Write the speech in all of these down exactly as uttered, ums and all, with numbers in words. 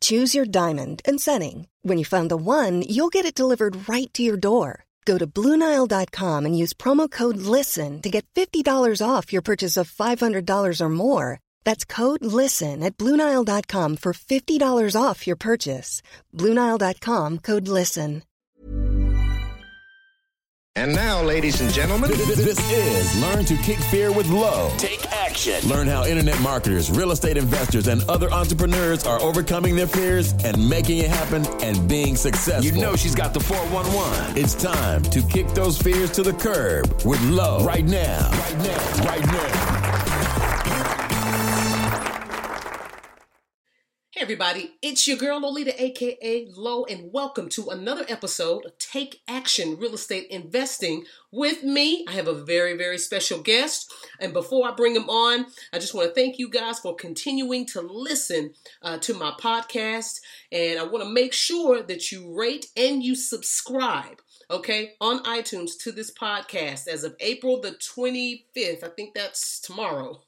Choose your diamond and setting. When you find the one, you'll get it delivered right to your door. Go to Blue Nile dot com and use promo code LISTEN to get fifty dollars off your purchase of five hundred dollars or more. That's code LISTEN at Blue Nile dot com for fifty dollars off your purchase. Blue Nile dot com, code LISTEN. And now, ladies and gentlemen, this is Learn to Kick Fear with Love. Take action. Learn how internet marketers, real estate investors, and other entrepreneurs are overcoming their fears and making it happen and being successful. You know she's got the four one one. It's time to kick those fears to the curb with love right now. Right now. Right now. Hey, everybody. It's your girl, Lolita, a k a. Lo, and welcome to another episode of Take Action Real Estate Investing. With me, I have a very, very special guest. And before I bring him on, I just want to thank you guys for continuing to listen uh, to my podcast. And I want to make sure that you rate and you subscribe, okay, on iTunes to this podcast. As of April the twenty-fifth, I think that's tomorrow,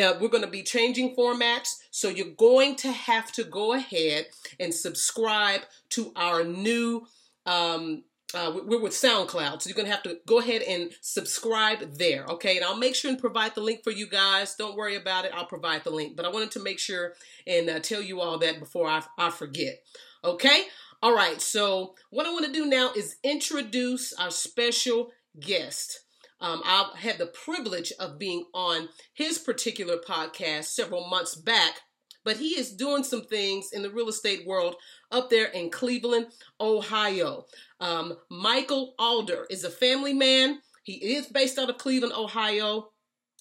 Uh, we're going to be changing formats, so you're going to have to go ahead and subscribe to our new, um, uh, we're with SoundCloud, so you're going to have to go ahead and subscribe there, okay? And I'll make sure and provide the link for you guys. Don't worry about it. I'll provide the link, but I wanted to make sure and uh, tell you all that before I, I forget, okay? All right, so what I want to do now is introduce our special guest. Um, I had the privilege of being on his particular podcast several months back, but he is doing some things in the real estate world up there in Cleveland, Ohio. Um, Michael Alder is a family man. He is based out of Cleveland, Ohio.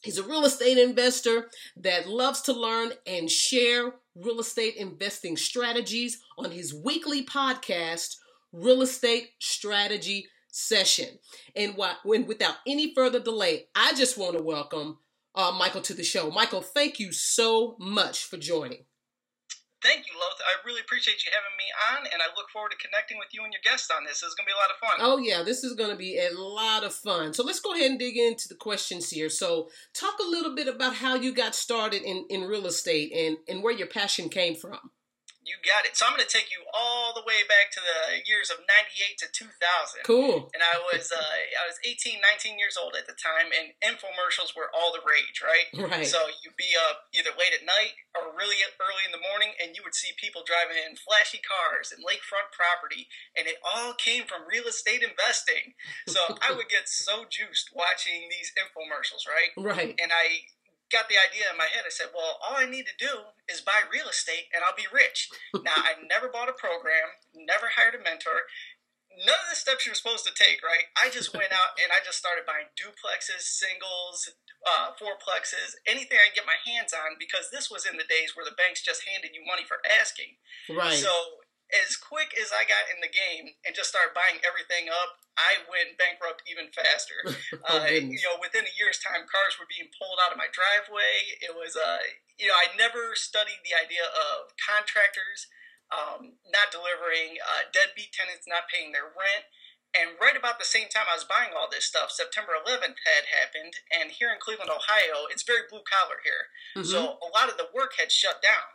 He's a real estate investor that loves to learn and share real estate investing strategies on his weekly podcast, Real Estate Strategy Session. And why, when, without any further delay, I just want to welcome uh, Michael to the show. Michael, thank you so much for joining. Thank you, Loth. I really appreciate you having me on, and I look forward to connecting with you and your guests on this. This is going to be a lot of fun. Oh, yeah, this is going to be a lot of fun. So let's go ahead and dig into the questions here. So talk a little bit about how you got started in, in real estate and, and where your passion came from. You got it. So I'm going to take you all the way back to the years of ninety-eight to two thousand. Cool. And I was uh, I was eighteen, nineteen years old at the time, and infomercials were all the rage, right? Right. So you'd be up either late at night or really early in the morning, and you would see people driving in flashy cars and lakefront property, and it all came from real estate investing. So I would get so juiced watching these infomercials, right? Right. And I got the idea in my head. I said, well, all I need to do is buy real estate and I'll be rich. Now, I never bought a program, never hired a mentor. None of the steps you're supposed to take, right? I just went out and I just started buying duplexes, singles, uh, fourplexes, anything I could get my hands on, because this was in the days where the banks just handed you money for asking. Right. So as quick as I got in the game and just started buying everything up, I went bankrupt even faster. Uh, you know, within a year's time, cars were being pulled out of my driveway. It was, uh, you know, I never studied the idea of contractors um, not delivering, uh, deadbeat tenants not paying their rent. And right about the same time I was buying all this stuff, September eleventh had happened. And here in Cleveland, Ohio, it's very blue collar here. Mm-hmm. So a lot of the work had shut down.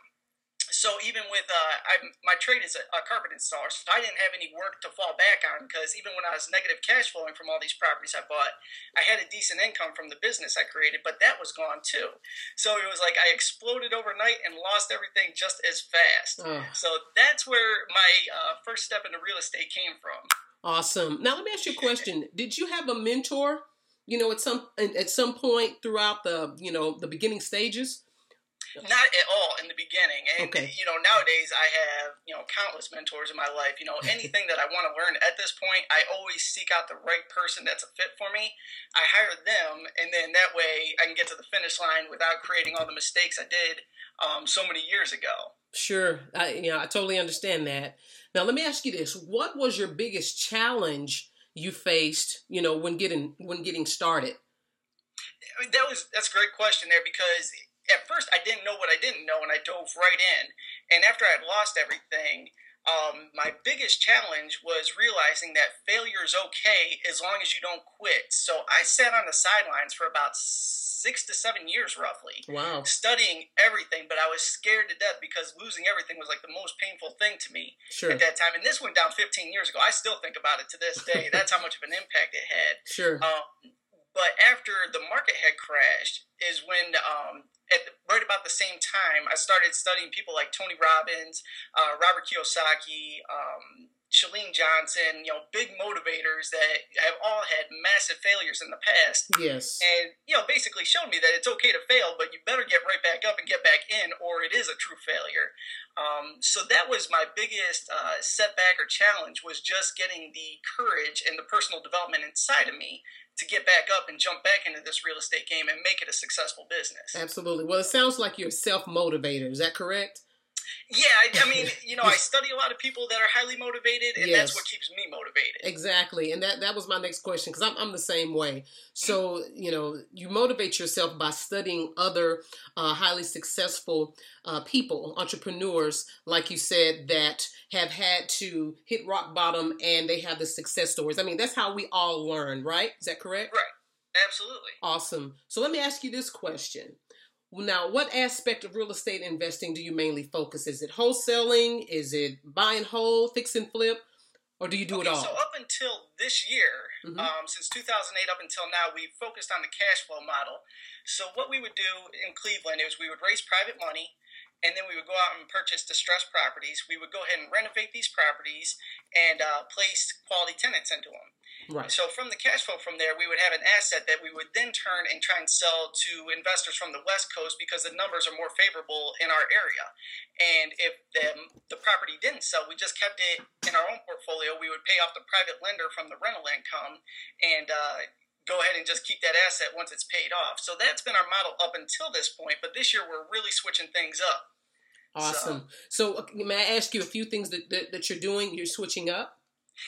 So even with, uh, I'm, my trade is a, a carpet installer, so I didn't have any work to fall back on, because even when I was negative cash flowing from all these properties I bought, I had a decent income from the business I created, but that was gone too. So it was like I exploded overnight and lost everything just as fast. Oh. So that's where my uh, first step into real estate came from. Awesome. Now let me ask you a question. Did you have a mentor, you know, at some at some point throughout the, you know, the beginning stages? Not at all in the beginning. And, okay. you know, nowadays I have, you know, countless mentors in my life. You know, anything that I want to learn at this point, I always seek out the right person that's a fit for me. I hire them, and then that way I can get to the finish line without creating all the mistakes I did um, so many years ago. Sure. I, you know, I totally understand that. Now, let me ask you this. What was your biggest challenge you faced, you know, when getting when getting started? I mean, that was that's a great question there, because at first I didn't know what I didn't know, and I dove right in. And after I had lost everything, um, my biggest challenge was realizing that failure is okay as long as you don't quit. So I sat on the sidelines for about six to seven years roughly, wow. studying everything, but I was scared to death because losing everything was like the most painful thing to me sure. at that time. And this went down fifteen years ago. I still think about it to this day. That's how much of an impact it had. Sure. Um, but after the market had crashed is when, um, at the, right about the same time, I started studying people like Tony Robbins, uh, Robert Kiyosaki, um, Chalene Johnson, you know, big motivators that have all had massive failures in the past. Yes. And, you know, basically showed me that it's okay to fail, but you better get right back up and get back in, or it is a true failure. Um, so that was my biggest uh, setback or challenge, was just getting the courage and the personal development inside of me to get back up and jump back into this real estate game and make it a successful business. Absolutely. Well, it sounds like you're a self-motivator. Is that correct? Yeah, I, I mean, you know, I study a lot of people that are highly motivated, and yes. that's what keeps me motivated. Exactly, and that, that was my next question, because I'm, I'm the same way. So, you know, you motivate yourself by studying other uh, highly successful uh, people, entrepreneurs, like you said, that have had to hit rock bottom, and they have the success stories. I mean, that's how we all learn, right? Is that correct? Right, absolutely. Awesome. So let me ask you this question. Now, what aspect of real estate investing do you mainly focus? Is it wholesaling? Is it buy and hold, fix and flip? Or do you do okay, it all? So up until this year, mm-hmm. um, since two thousand eight up until now, we focused on the cash flow model. So what we would do in Cleveland is we would raise private money, and then we would go out and purchase distressed properties. We would go ahead and renovate these properties and uh, place quality tenants into them. Right. So from the cash flow from there, we would have an asset that we would then turn and try and sell to investors from the West Coast, because the numbers are more favorable in our area. And if the, the property didn't sell, we just kept it in our own portfolio. We would pay off the private lender from the rental income and uh, go ahead and just keep that asset once it's paid off. So that's been our model up until this point. But this year, we're really switching things up. Awesome. So, so may I ask you a few things that, that, that you're doing? You're switching up?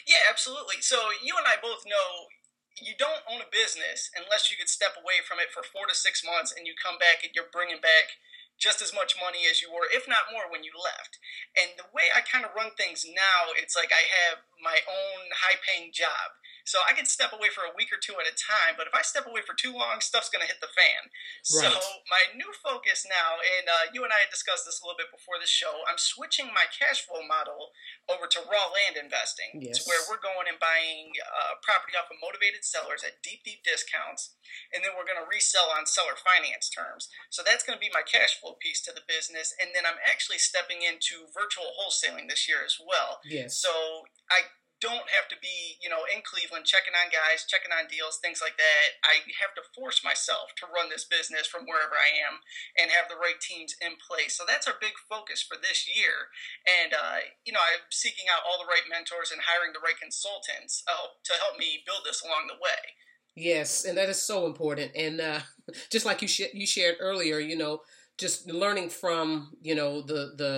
Yeah, absolutely. So you and I both know you don't own a business unless you could step away from it for four to six months and you come back and you're bringing back just as much money as you were, if not more, when you left. And the way I kind of run things now, it's like I have my own high-paying job. So I can step away for a week or two at a time, but if I step away for too long, stuff's going to hit the fan. Right. So my new focus now, and uh, you and I had discussed this a little bit before this show, I'm switching my cash flow model over to raw land investing, yes. to where we're going and buying uh, property off of motivated sellers at deep, deep discounts, and then we're going to resell on seller finance terms. So that's going to be my cash flow piece to the business, and then I'm actually stepping into virtual wholesaling this year as well. Yes. So I don't have to be, you know, in Cleveland checking on guys, checking on deals, things like that. I have to force myself to run this business from wherever I am and have the right teams in place. So that's our big focus for this year. And, uh, you know, I'm seeking out all the right mentors and hiring the right consultants uh, to help me build this along the way. Yes, and that is so important. And uh, just like you sh- you shared earlier, you know, just learning from, you know, the, the,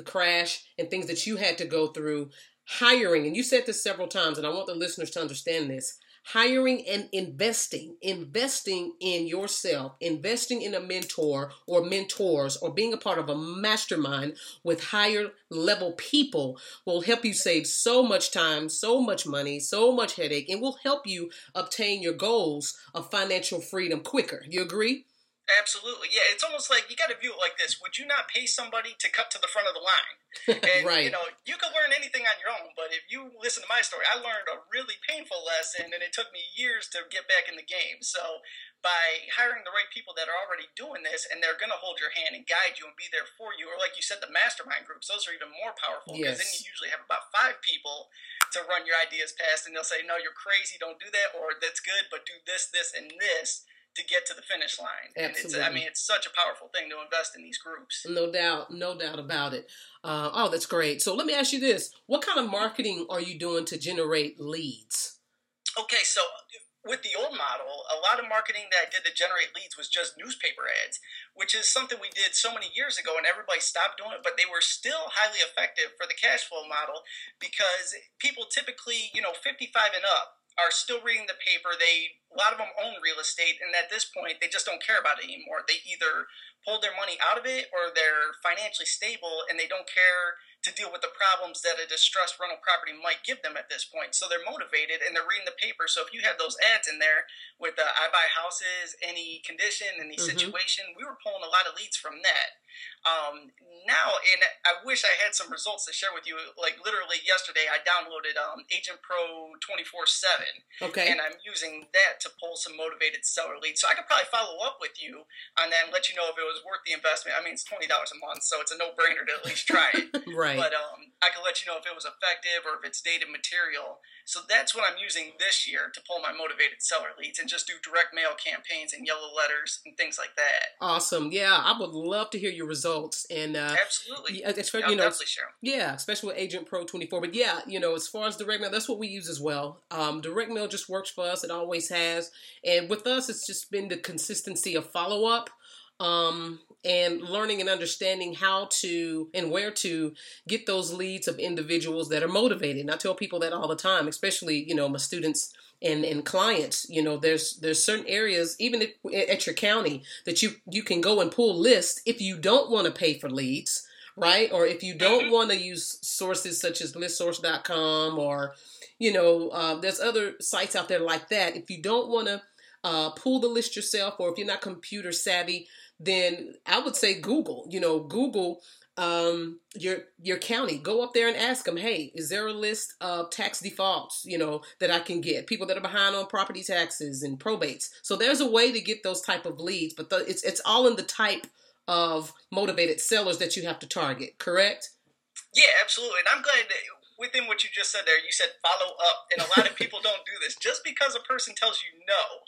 the crash and things that you had to go through. Hiring, and you said this several times, and I want the listeners to understand this, hiring and investing, investing in yourself, investing in a mentor or mentors, or being a part of a mastermind with higher level people will help you save so much time, so much money, so much headache, and will help you obtain your goals of financial freedom quicker. You agree? Absolutely. Yeah, it's almost like you got to view it like this. Would you not pay somebody to cut to the front of the line? And, right. you know, you can learn anything on your own, but if you listen to my story, I learned a really painful lesson, and it took me years to get back in the game. So by hiring the right people that are already doing this, and they're going to hold your hand and guide you and be there for you, or like you said, the mastermind groups, those are even more powerful, because yes. then you usually have about five people to run your ideas past, and they'll say, no, you're crazy, don't do that, or that's good, but do this, this, and this to get to the finish line. And it's, I mean, it's such a powerful thing to invest in these groups. No doubt. No doubt about it. Uh, oh, that's great. So let me ask you this. What kind of marketing are you doing to generate leads? Okay, so with the old model, a lot of marketing that I did to generate leads was just newspaper ads, which is something we did so many years ago and everybody stopped doing it, but they were still highly effective for the cash flow model because people typically, you know, fifty-five and up are still reading the paper. They, a lot of them own real estate, and at this point, they just don't care about it anymore. They either pulled their money out of it or they're financially stable and they don't care to deal with the problems that a distressed rental property might give them at this point. So they're motivated and they're reading the paper. So if you had those ads in there with the I buy houses, any condition, any mm-hmm. situation, we were pulling a lot of leads from that. Um, now, and I wish I had some results to share with you. Like literally yesterday, I downloaded um, Agent Pro twenty-four seven. Okay. And I'm using that to pull some motivated seller leads. So I could probably follow up with you and then let you know if it was worth the investment. I mean, it's twenty dollars a month, so it's a no-brainer to at least try it. Right. But um, I can let you know if it was effective or if it's dated material. So that's what I'm using this year to pull my motivated seller leads and just do direct mail campaigns and yellow letters and things like that. Awesome. Yeah, I would love to hear your results. And uh, absolutely. Yeah, especially, I'll you know, definitely share. Yeah, especially with Agent Pro twenty-four. But yeah, you know, as far as direct mail, that's what we use as well. Um, direct mail just works for us. It always has. And with us, it's just been the consistency of follow-up. Um, and learning and understanding how to and where to get those leads of individuals that are motivated. And I tell people that all the time, especially, you know, my students and, and clients, you know, there's, there's certain areas, even if, at your county that you, you can go and pull lists if you don't want to pay for leads, right? Or if you don't want to use sources such as list source dot com or, you know, uh, there's other sites out there like that. If you don't want to uh, pull the list yourself, or if you're not computer savvy, then I would say Google, you know, Google um, your your county. Go up there and ask them, hey, is there a list of tax defaults, you know, that I can get? People that are behind on property taxes and probates. So there's a way to get those type of leads, but the, it's it's all in the type of motivated sellers that you have to target, correct? Yeah, absolutely. And I'm glad that within what you just said there, you said follow up. And a lot of people don't do this. Just because a person tells you no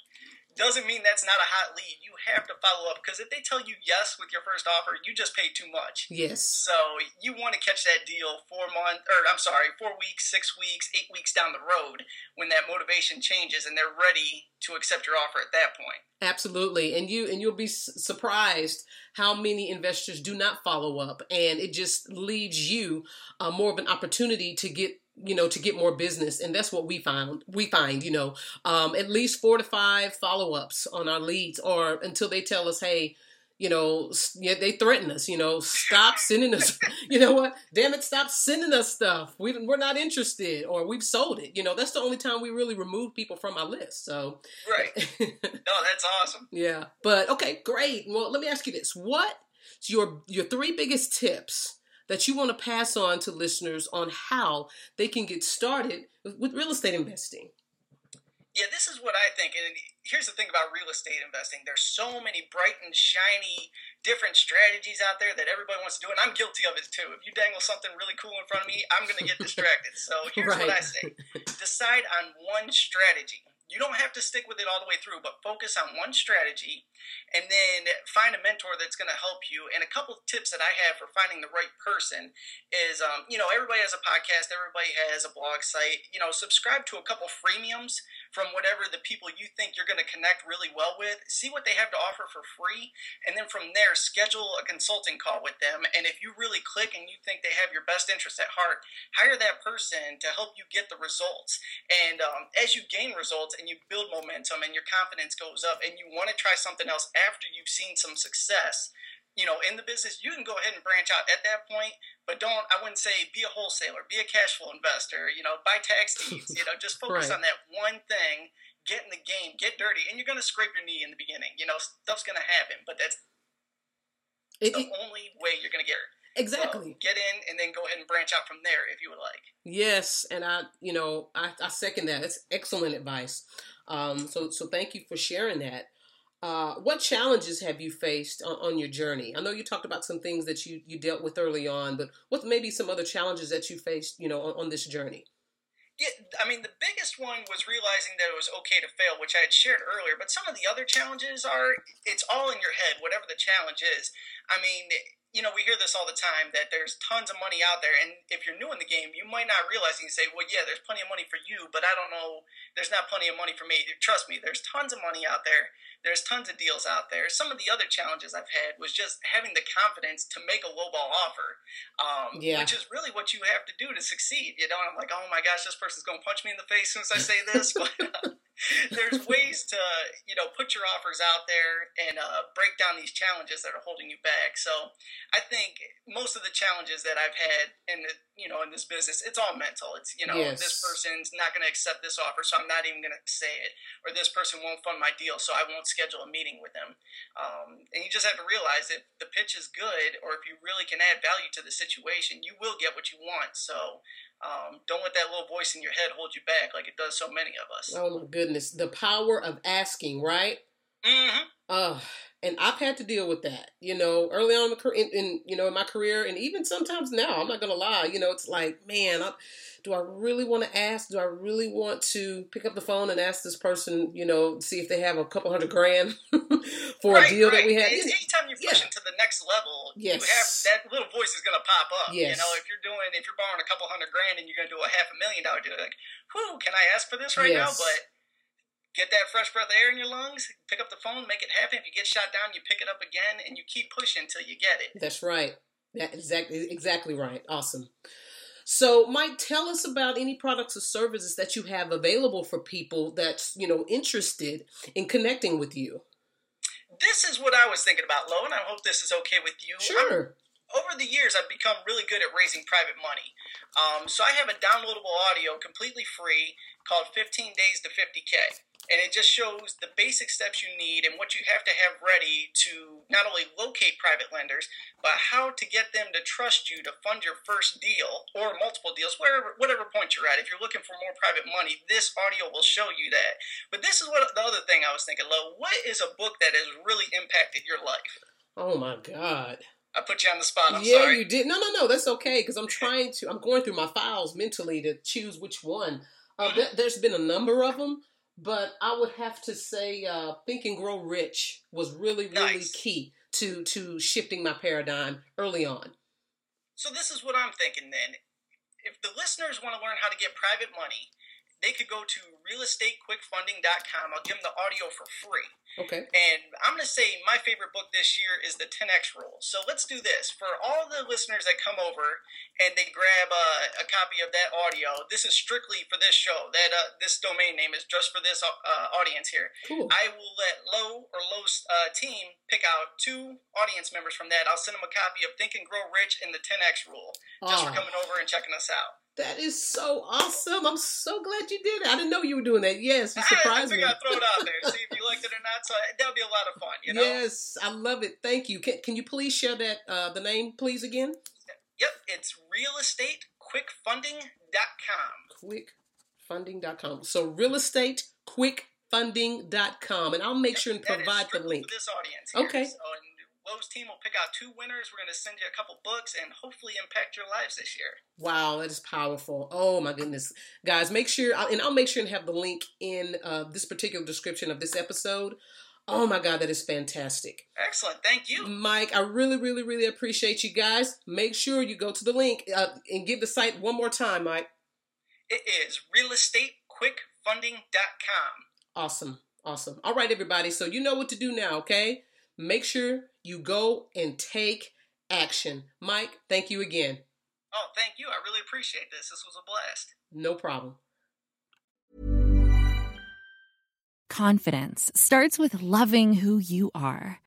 doesn't mean that's not a hot lead. You have to follow up, because if they tell you yes with your first offer, you just paid too much. Yes. So you want to catch that deal four months, or I'm sorry, four weeks, six weeks, eight weeks down the road when that motivation changes and they're ready to accept your offer at that point. Absolutely. And you, and you'll be surprised how many investors do not follow up, and it just leaves you uh, more of an opportunity to get, you know, to get more business. And that's what we found, we find, you know, um, at least four to five follow-ups on our leads, or until they tell us, hey, you know, yeah, they threaten us, you know, stop sending us, you know what, damn it, stop sending us stuff. We, we're not interested, or we've sold it. You know, that's the only time we really remove people from our list. So, right. No, that's awesome. Yeah. But okay, great. Well, let me ask you this. What is your, your three biggest tips that you want to pass on to listeners on how they can get started with real estate investing? Yeah, this is what I think. And here's the thing about real estate investing. There's so many bright and shiny different strategies out there that everybody wants to do. And I'm guilty of it too. If you dangle something really cool in front of me, I'm going to get distracted. So here's right. what I say. Decide on one strategy. You don't have to stick with it all the way through, but focus on one strategy, and then find a mentor that's going to help you. And a couple of tips that I have for finding the right person is, um, you know, everybody has a podcast, everybody has a blog site, you know, subscribe to a couple freemiums from whatever the people you think you're going to connect really well with, see what they have to offer for free. And then from there, schedule a consulting call with them. And if you really click and you think they have your best interest at heart, hire that person to help you get the results. And um, as you gain results, and you build momentum, and your confidence goes up, and you want to try something else after you've seen some success, you know, in the business, you can go ahead and branch out at that point. But don't, I wouldn't say be a wholesaler, be a cash flow investor, you know, buy tax deeds, you know, just focus right. on that one thing, get in the game, get dirty, and you're going to scrape your knee in the beginning. You know, stuff's going to happen, but that's it, the it, only way you're going to get her. Exactly. So get in and then go ahead and branch out from there if you would like. Yes. And I, you know, I, I second that. That's excellent advice. Um, so, so thank you for sharing that. Uh, what challenges have you faced on, on your journey? I know you talked about some things that you, you dealt with early on, but what maybe some other challenges that you faced, you know, on, on this journey? Yeah, I mean, the biggest one was realizing that it was okay to fail, which I had shared earlier. But some of the other challenges are, it's all in your head, whatever the challenge is. I mean, you know, we hear this all the time, that there's tons of money out there. And if you're new in the game, you might not realize, and you say, well, yeah, there's plenty of money for you, but I don't know, there's not plenty of money for me. Trust me, there's tons of money out there. There's tons of deals out there. Some of the other challenges I've had was just having the confidence to make a lowball offer, um, yeah. which is really what you have to do to succeed. You know, and I'm like, oh my gosh, this person's going to punch me in the face as soon as I say this. But uh, there's ways to, you know, put your offers out there and uh, break down these challenges that are holding you back. So I think most of the challenges that I've had in the, you know, in this business, it's all mental. It's, you know, yes. this person's not going to accept this offer, so I'm not even going to say it. Or this person won't fund my deal, so I won't schedule a meeting with them. Um, and you just have to realize if the pitch is good, or if you really can add value to the situation, you will get what you want. So um, don't let that little voice in your head hold you back like it does so many of us. Oh my goodness. The power of asking, right? Mm-hmm. Uh, and I've had to deal with that, you know, early on in, in, you know, in my career, and even sometimes now, I'm not going to lie, you know, it's like, man, I, do I really want to ask? Do I really want to pick up the phone and ask this person, you know, see if they have a couple hundred grand for right, a deal right. that we had? It's, anytime you're pushing yeah. to the next level, yes. you have, that little voice is going to pop up. Yes. You know, if you're doing, if you're borrowing a couple hundred grand and you're going to do a half a million dollar deal, like, whoo, can I ask for this right yes. now? But get that fresh breath of air in your lungs, pick up the phone, make it happen. If you get shot down, you pick it up again, and you keep pushing until you get it. That's right. That exactly, exactly right. Awesome. So, Mike, tell us about any products or services that you have available for people that's, you know, interested in connecting with you. This is what I was thinking about, Lo, and I hope this is okay with you. Sure. I'm- Over the years, I've become really good at raising private money. Um, so I have a downloadable audio completely free called fifteen days to fifty K. And it just shows the basic steps you need and what you have to have ready to not only locate private lenders, but how to get them to trust you to fund your first deal or multiple deals, wherever, whatever point you're at. If you're looking for more private money, this audio will show you that. But this is what the other thing I was thinking, Lo. What is a book that has really impacted your life? Oh, my God. I put you on the spot. I'm yeah, sorry. Yeah, you did. No, no, no. That's okay, because I'm trying to. I'm going through my files mentally to choose which one. Uh, mm-hmm. th- there's been a number of them, but I would have to say uh, Think and Grow Rich was really, really nice. key to, to shifting my paradigm early on. So this is what I'm thinking then. If the listeners want to learn how to get private money, they could go to real estate quick funding dot com. I'll give them the audio for free. Okay. And I'm going to say my favorite book this year is The ten X Rule. So let's do this. For all the listeners that come over and they grab a, a copy of that audio, this is strictly for this show. That uh, this domain name is just for this uh, audience here. Cool. I will let Lo or Lo's uh, team pick out two audience members from that. I'll send them a copy of Think and Grow Rich and The ten X Rule just oh. for coming over and checking us out. That is so awesome. I'm so glad you did it. I didn't know you were doing that. Yes, you surprised me. I figured I'd throw it out there, see if you liked it or not. So that'll be a lot of fun, you know? Yes, I love it. Thank you. Can, can you please share that, uh, the name, please, again? Yep, it's real estate quick funding dot com. quick funding dot com. So real estate quick funding dot com. And I'll make yep, sure and provide the link. For this audience here, okay. So, and Lowe's team will pick out two winners. We're going to send you a couple books and hopefully impact your lives this year. Wow, that is powerful. Oh, my goodness. Guys, make sure, and I'll make sure and have the link in uh, this particular description of this episode. Oh, my God, that is fantastic. Excellent. Thank you. Mike, I really, really, really appreciate you guys. Make sure you go to the link uh, and give the site one more time, Mike. It is real estate quick funding dot com. Awesome. Awesome. All right, everybody. So you know what to do now, okay? Make sure you go and take action. Mike, thank you again. Oh, thank you. I really appreciate this. This was a blast. No problem. Confidence starts with loving who you are.